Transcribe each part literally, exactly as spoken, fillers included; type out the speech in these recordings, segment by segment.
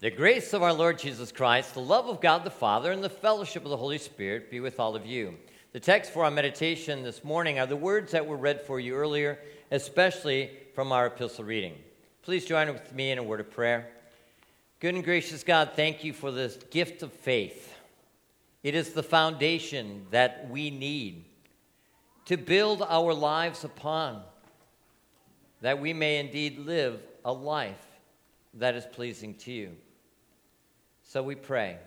The grace of our Lord Jesus Christ, the love of God the Father, and the fellowship of the Holy Spirit be with all of you. The text for our meditation this morning are the words that were read for you earlier, especially from our epistle reading. Please join with me in a word of prayer. Good and gracious God, thank you for this gift of faith. It is the foundation that we need to build our lives upon, that we may indeed live a life that is pleasing to you. So we pray,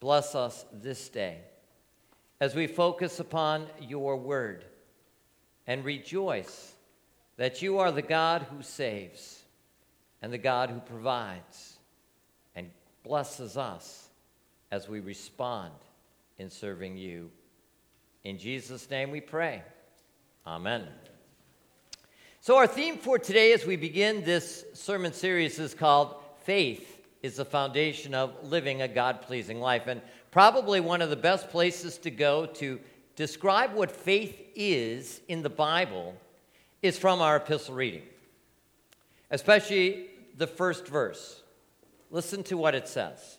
bless us this day as we focus upon your word and rejoice that you are the God who saves and the God who provides and blesses us as we respond in serving you. In Jesus' name we pray. Amen. So our theme for today as we begin this sermon series is called Faith is the Foundation of Living a God-Pleasing Life. And probably one of the best places to go to describe what faith is in the Bible is from our epistle reading, especially the first verse. Listen to what it says.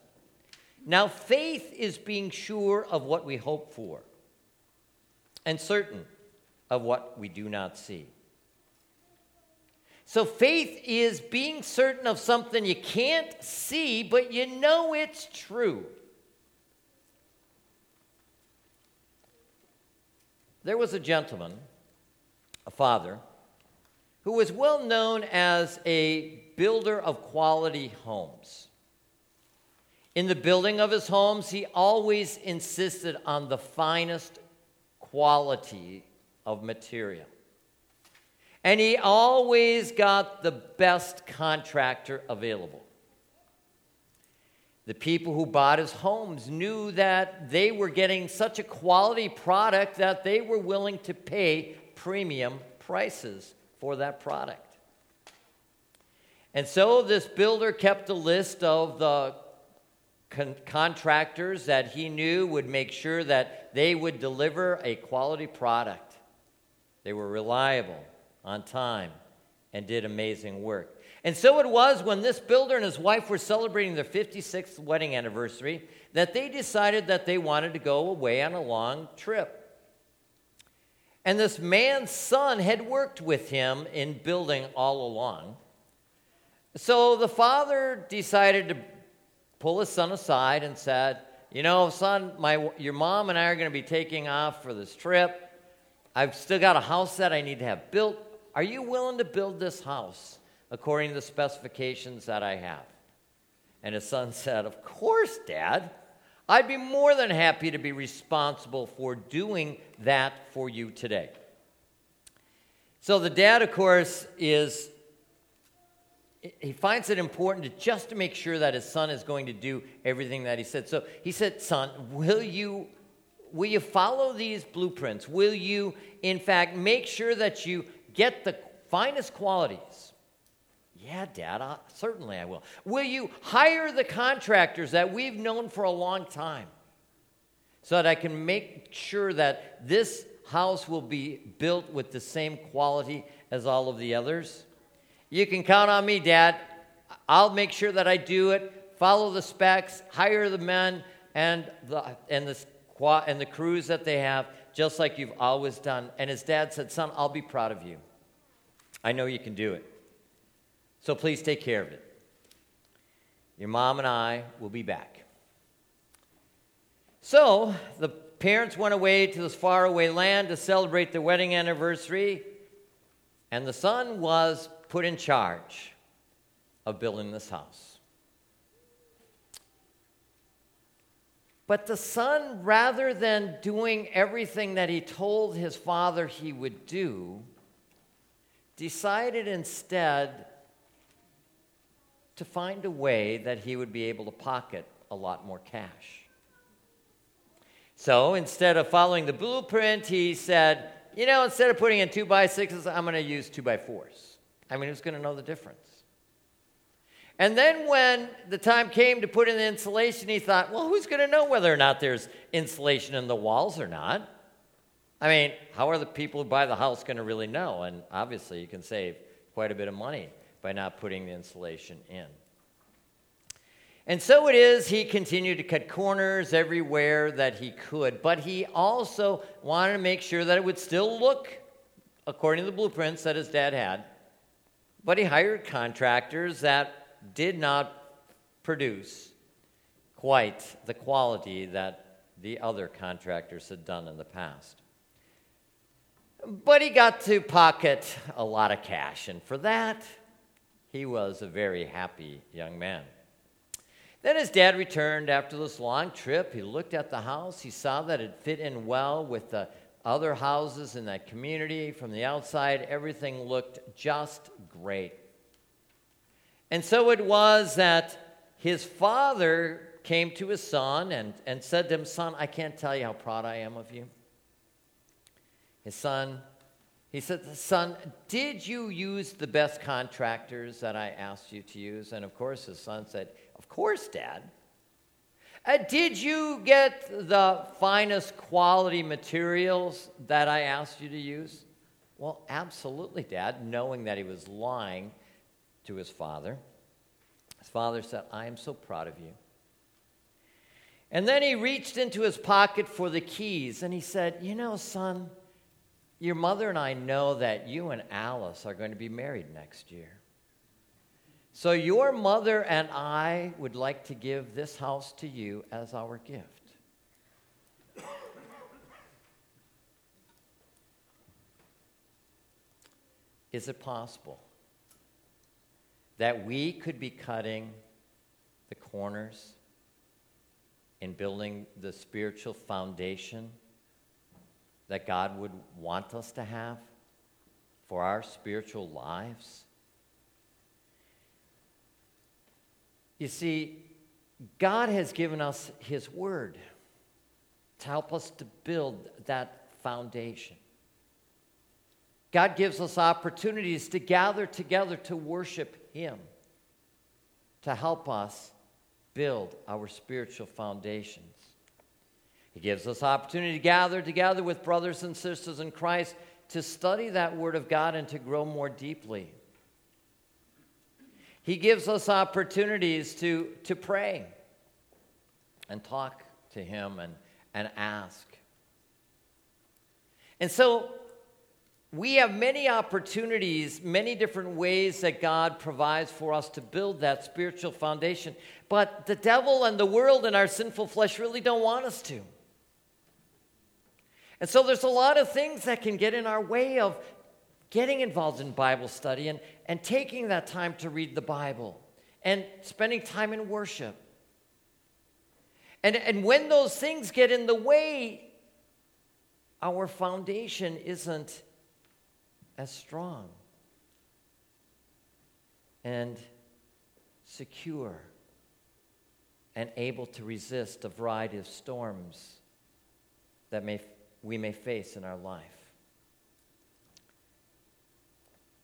Now faith is being sure of what we hope for and certain of what we do not see. So faith is being certain of something you can't see, but you know it's true. There was a gentleman, a father, who was well known as a builder of quality homes. In the building of his homes, he always insisted on the finest quality of material. And he always got the best contractor available. The people who bought his homes knew that they were getting such a quality product that they were willing to pay premium prices for that product. And so this builder kept a list of the con- contractors that he knew would make sure that they would deliver a quality product. They were reliable, on time, and did amazing work. And so it was when this builder and his wife were celebrating their fifty-sixth wedding anniversary that they decided that they wanted to go away on a long trip. And this man's son had worked with him in building all along. So the father decided to pull his son aside and said, you know, son, my your mom and I are going to be taking off for this trip. I've still got a house that I need to have built. Are you willing to build this house according to the specifications that I have? And his son said, of course, Dad. I'd be more than happy to be responsible for doing that for you today. So the dad, of course, is, he finds it important to just to make sure that his son is going to do everything that he said. So he said, son, will you will you follow these blueprints? Will you, in fact, make sure that you get the finest qualities? Yeah, Dad, I, certainly I will. Will you hire the contractors that we've known for a long time so that I can make sure that this house will be built with the same quality as all of the others? You can count on me, Dad. I'll make sure that I do it. Follow the specs, hire the men and the and the and the crews that they have, just like you've always done. And his dad said, son, I'll be proud of you. I know you can do it. So please take care of it. Your mom and I will be back. So the parents went away to this faraway land to celebrate their wedding anniversary, and the son was put in charge of building this house. But the son, rather than doing everything that he told his father he would do, decided instead to find a way that he would be able to pocket a lot more cash. So instead of following the blueprint, he said, you know, instead of putting in two by sixes, I'm going to use two by fours. I mean, who's going to know the difference? And then when the time came to put in the insulation, he thought, well, who's going to know whether or not there's insulation in the walls or not? I mean, how are the people who buy the house going to really know? And obviously, you can save quite a bit of money by not putting the insulation in. And so it is, he continued to cut corners everywhere that he could, but he also wanted to make sure that it would still look according to the blueprints that his dad had. But he hired contractors that did not produce quite the quality that the other contractors had done in the past. But he got to pocket a lot of cash, and for that, he was a very happy young man. Then his dad returned after this long trip. He looked at the house. He saw that it fit in well with the other houses in that community. From the outside, everything looked just great. And so it was that his father came to his son and, and said to him, "Son, I can't tell you how proud I am of you." His son, he said, "Son, did you use the best contractors that I asked you to use?" And of course, his son said, "Of course, Dad. Uh, did you get the finest quality materials that I asked you to use?" "Well, absolutely, Dad," knowing that he was lying to his father. His father said, "I am so proud of you." And then he reached into his pocket for the keys, and he said, "You know, son, your mother and I know that you and Alice are going to be married next year. So your mother and I would like to give this house to you as our gift." Is it possible that we could be cutting the corners in building the spiritual foundation that God would want us to have for our spiritual lives? You see, God has given us His Word to help us to build that foundation. God gives us opportunities to gather together to worship Him, to help us build our spiritual foundations. He gives us opportunity to gather together with brothers and sisters in Christ to study that Word of God and to grow more deeply. He gives us opportunities to, to pray and talk to Him and, and ask. And so we have many opportunities, many different ways that God provides for us to build that spiritual foundation. But the devil and the world and our sinful flesh really don't want us to. And so there's a lot of things that can get in our way of getting involved in Bible study and, and taking that time to read the Bible and spending time in worship. And, and when those things get in the way, our foundation isn't as strong and secure and able to resist a variety of storms that may we may face in our life.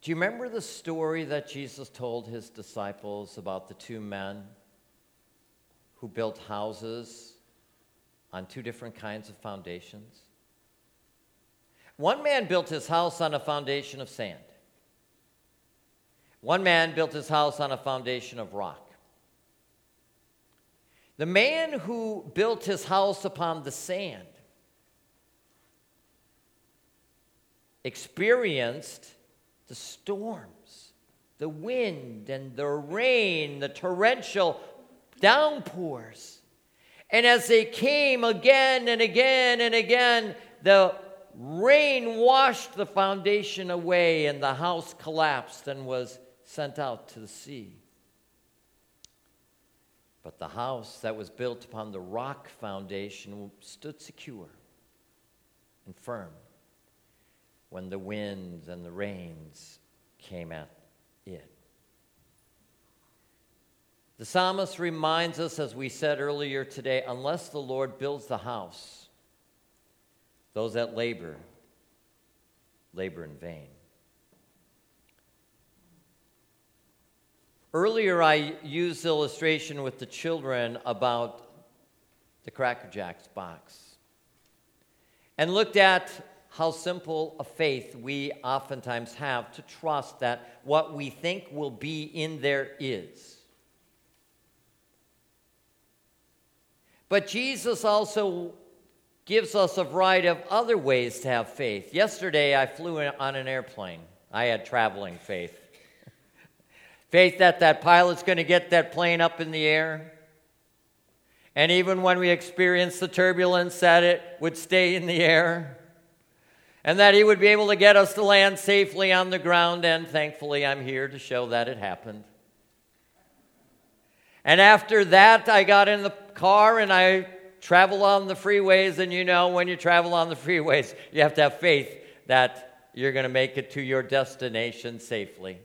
Do you remember the story that Jesus told his disciples about the two men who built houses on two different kinds of foundations? One man built his house on a foundation of sand. One man built his house on a foundation of rock. The man who built his house upon the sand experienced the storms, the wind and the rain, the torrential downpours. And as they came again and again and again, the rain washed the foundation away and the house collapsed and was sent out to the sea. But the house that was built upon the rock foundation stood secure and firm when the winds and the rains came at it. The psalmist reminds us, as we said earlier today, unless the Lord builds the house, those that labor, labor in vain. Earlier I used the illustration with the children about the Cracker Jacks box and looked at how simple a faith we oftentimes have to trust that what we think will be in there is. But Jesus also gives us a variety of other ways to have faith. Yesterday, I flew in on an airplane. I had traveling faith. Faith that that pilot's going to get that plane up in the air. And even when we experienced the turbulence, that it would stay in the air. And that he would be able to get us to land safely on the ground. And thankfully, I'm here to show that it happened. And after that, I got in the car and I travel on the freeways, and you know when you travel on the freeways, you have to have faith that you're going to make it to your destination safely.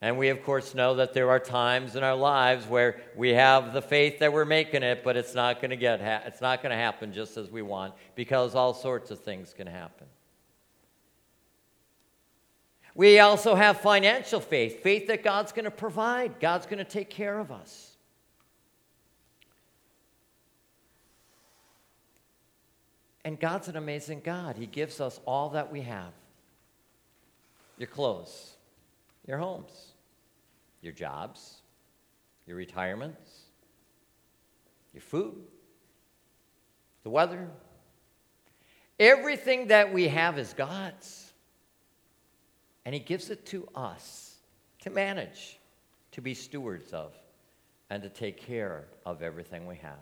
And we, of course, know that there are times in our lives where we have the faith that we're making it, but it's not going to get ha- it's not going to happen just as we want, because all sorts of things can happen. We also have financial faith, faith that God's going to provide, God's going to take care of us. And God's an amazing God. He gives us all that we have. Your clothes, your homes, your jobs, your retirements, your food, the weather. Everything that we have is God's. And He gives it to us to manage, to be stewards of, and to take care of everything we have.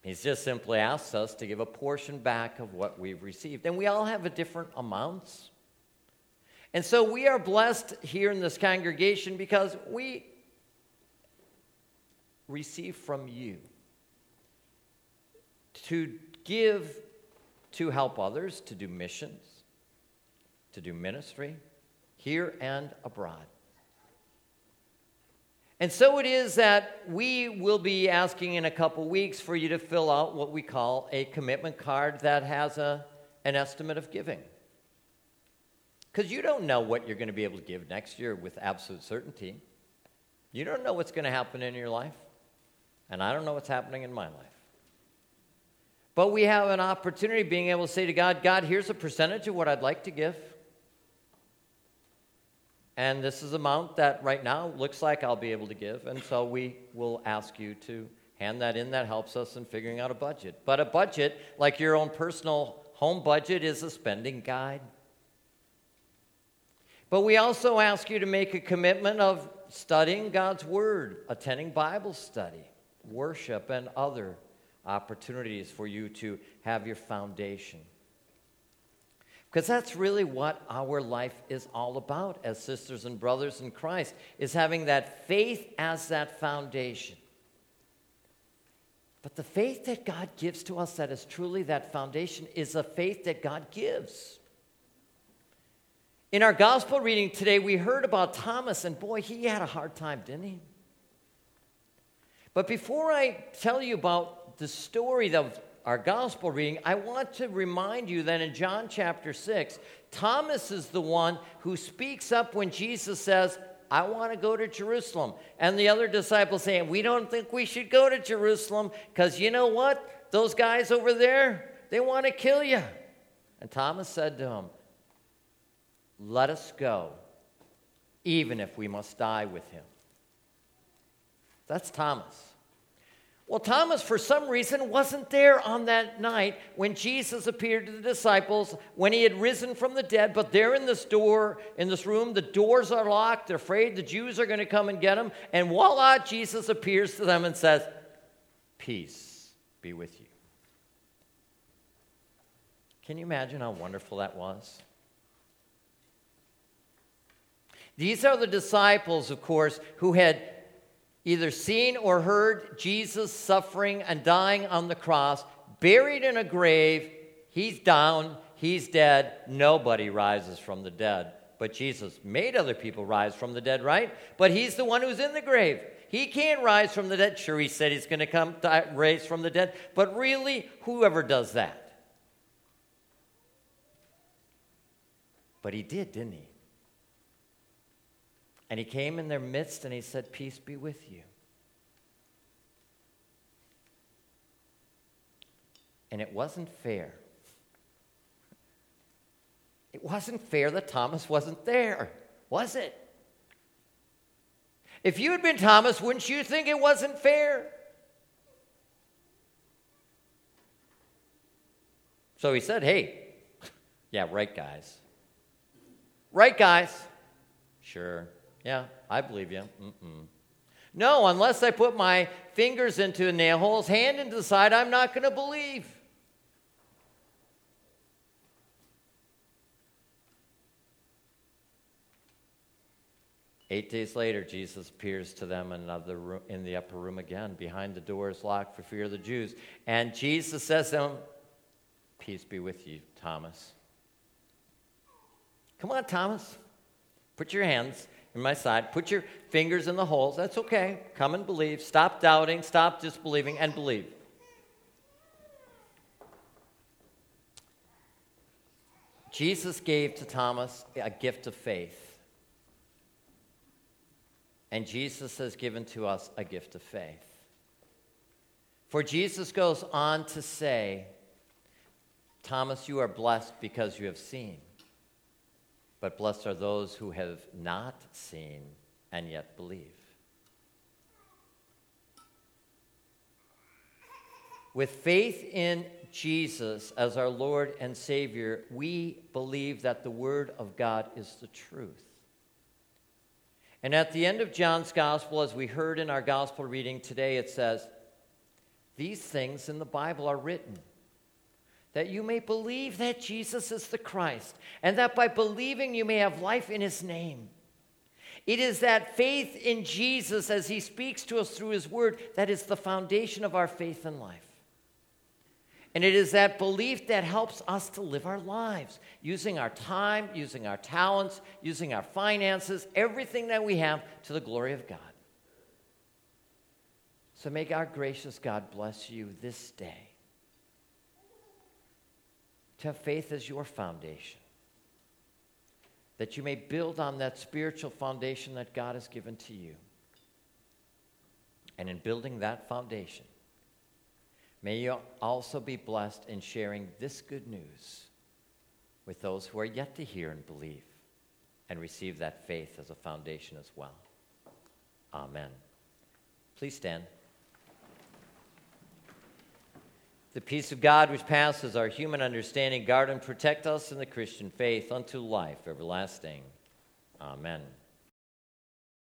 He's just simply asked us to give a portion back of what we've received. And we all have a different amounts. And so we are blessed here in this congregation because we receive from you to give, to help others, to do missions, to do ministry here and abroad. And so it is that we will be asking in a couple weeks for you to fill out what we call a commitment card that has a, an estimate of giving. Because you don't know what you're going to be able to give next year with absolute certainty. You don't know what's going to happen in your life. And I don't know what's happening in my life. But we have an opportunity being able to say to God, God, here's a percentage of what I'd like to give. And this is an amount that right now looks like I'll be able to give. And so we will ask you to hand that in. That helps us in figuring out a budget. But a budget, like your own personal home budget, is a spending guide. But we also ask you to make a commitment of studying God's Word, attending Bible study, worship, and other opportunities for you to have your foundation. Because that's really what our life is all about as sisters and brothers in Christ, is having that faith as that foundation. But the faith that God gives to us that is truly that foundation is a faith that God gives. In our gospel reading today, we heard about Thomas, and boy, he had a hard time, didn't he? But before I tell you about the story of our gospel reading, I want to remind you that in John chapter six, Thomas is the one who speaks up when Jesus says, I want to go to Jerusalem. And the other disciples saying, we don't think we should go to Jerusalem because you know what? Those guys over there, they want to kill you. And Thomas said to him, let us go, even if we must die with him. That's Thomas. Well, Thomas, for some reason, wasn't there on that night when Jesus appeared to the disciples, when he had risen from the dead, but they're in this door, in this room, the doors are locked, they're afraid the Jews are going to come and get him, and voila, Jesus appears to them and says, peace be with you. Can you imagine how wonderful that was? These are the disciples, of course, who had either seen or heard Jesus suffering and dying on the cross, buried in a grave, he's down, he's dead, nobody rises from the dead. But Jesus made other people rise from the dead, right? But he's the one who's in the grave. He can't rise from the dead. Sure, he said he's going to come die, raise from the dead, but really, whoever does that. But he did, didn't he? And he came in their midst and he said, peace be with you. And it wasn't fair. It wasn't fair that Thomas wasn't there, was it? If you had been Thomas, wouldn't you think it wasn't fair? So he said, hey, yeah, right, guys. Right, guys. Sure. Yeah, I believe you. Mm-mm. No, unless I put my fingers into a nail hole's hand into the side, I'm not going to believe. Eight days later, Jesus appears to them in, another room, in the upper room again. Behind the door is locked for fear of the Jews. And Jesus says to them, peace be with you, Thomas. Come on, Thomas. Put your hands in my side. Put your fingers in the holes. That's okay. Come and believe. Stop doubting. Stop disbelieving and believe. Jesus gave to Thomas a gift of faith. And Jesus has given to us a gift of faith. For Jesus goes on to say, Thomas, you are blessed because you have seen. But blessed are those who have not seen and yet believe. With faith in Jesus as our Lord and Savior, we believe that the Word of God is the truth. And at the end of John's Gospel, as we heard in our Gospel reading today, it says, these things in the Bible are written, that you may believe that Jesus is the Christ, and that by believing you may have life in his name. It is that faith in Jesus as he speaks to us through his word that is the foundation of our faith and life. And it is that belief that helps us to live our lives, using our time, using our talents, using our finances, everything that we have to the glory of God. So may our gracious God bless you this day to have faith as your foundation, that you may build on that spiritual foundation that God has given to you. And in building that foundation, may you also be blessed in sharing this good news with those who are yet to hear and believe and receive that faith as a foundation as well. Amen. Please stand. The peace of God which passes our human understanding, guard and protect us in the Christian faith unto life everlasting. Amen.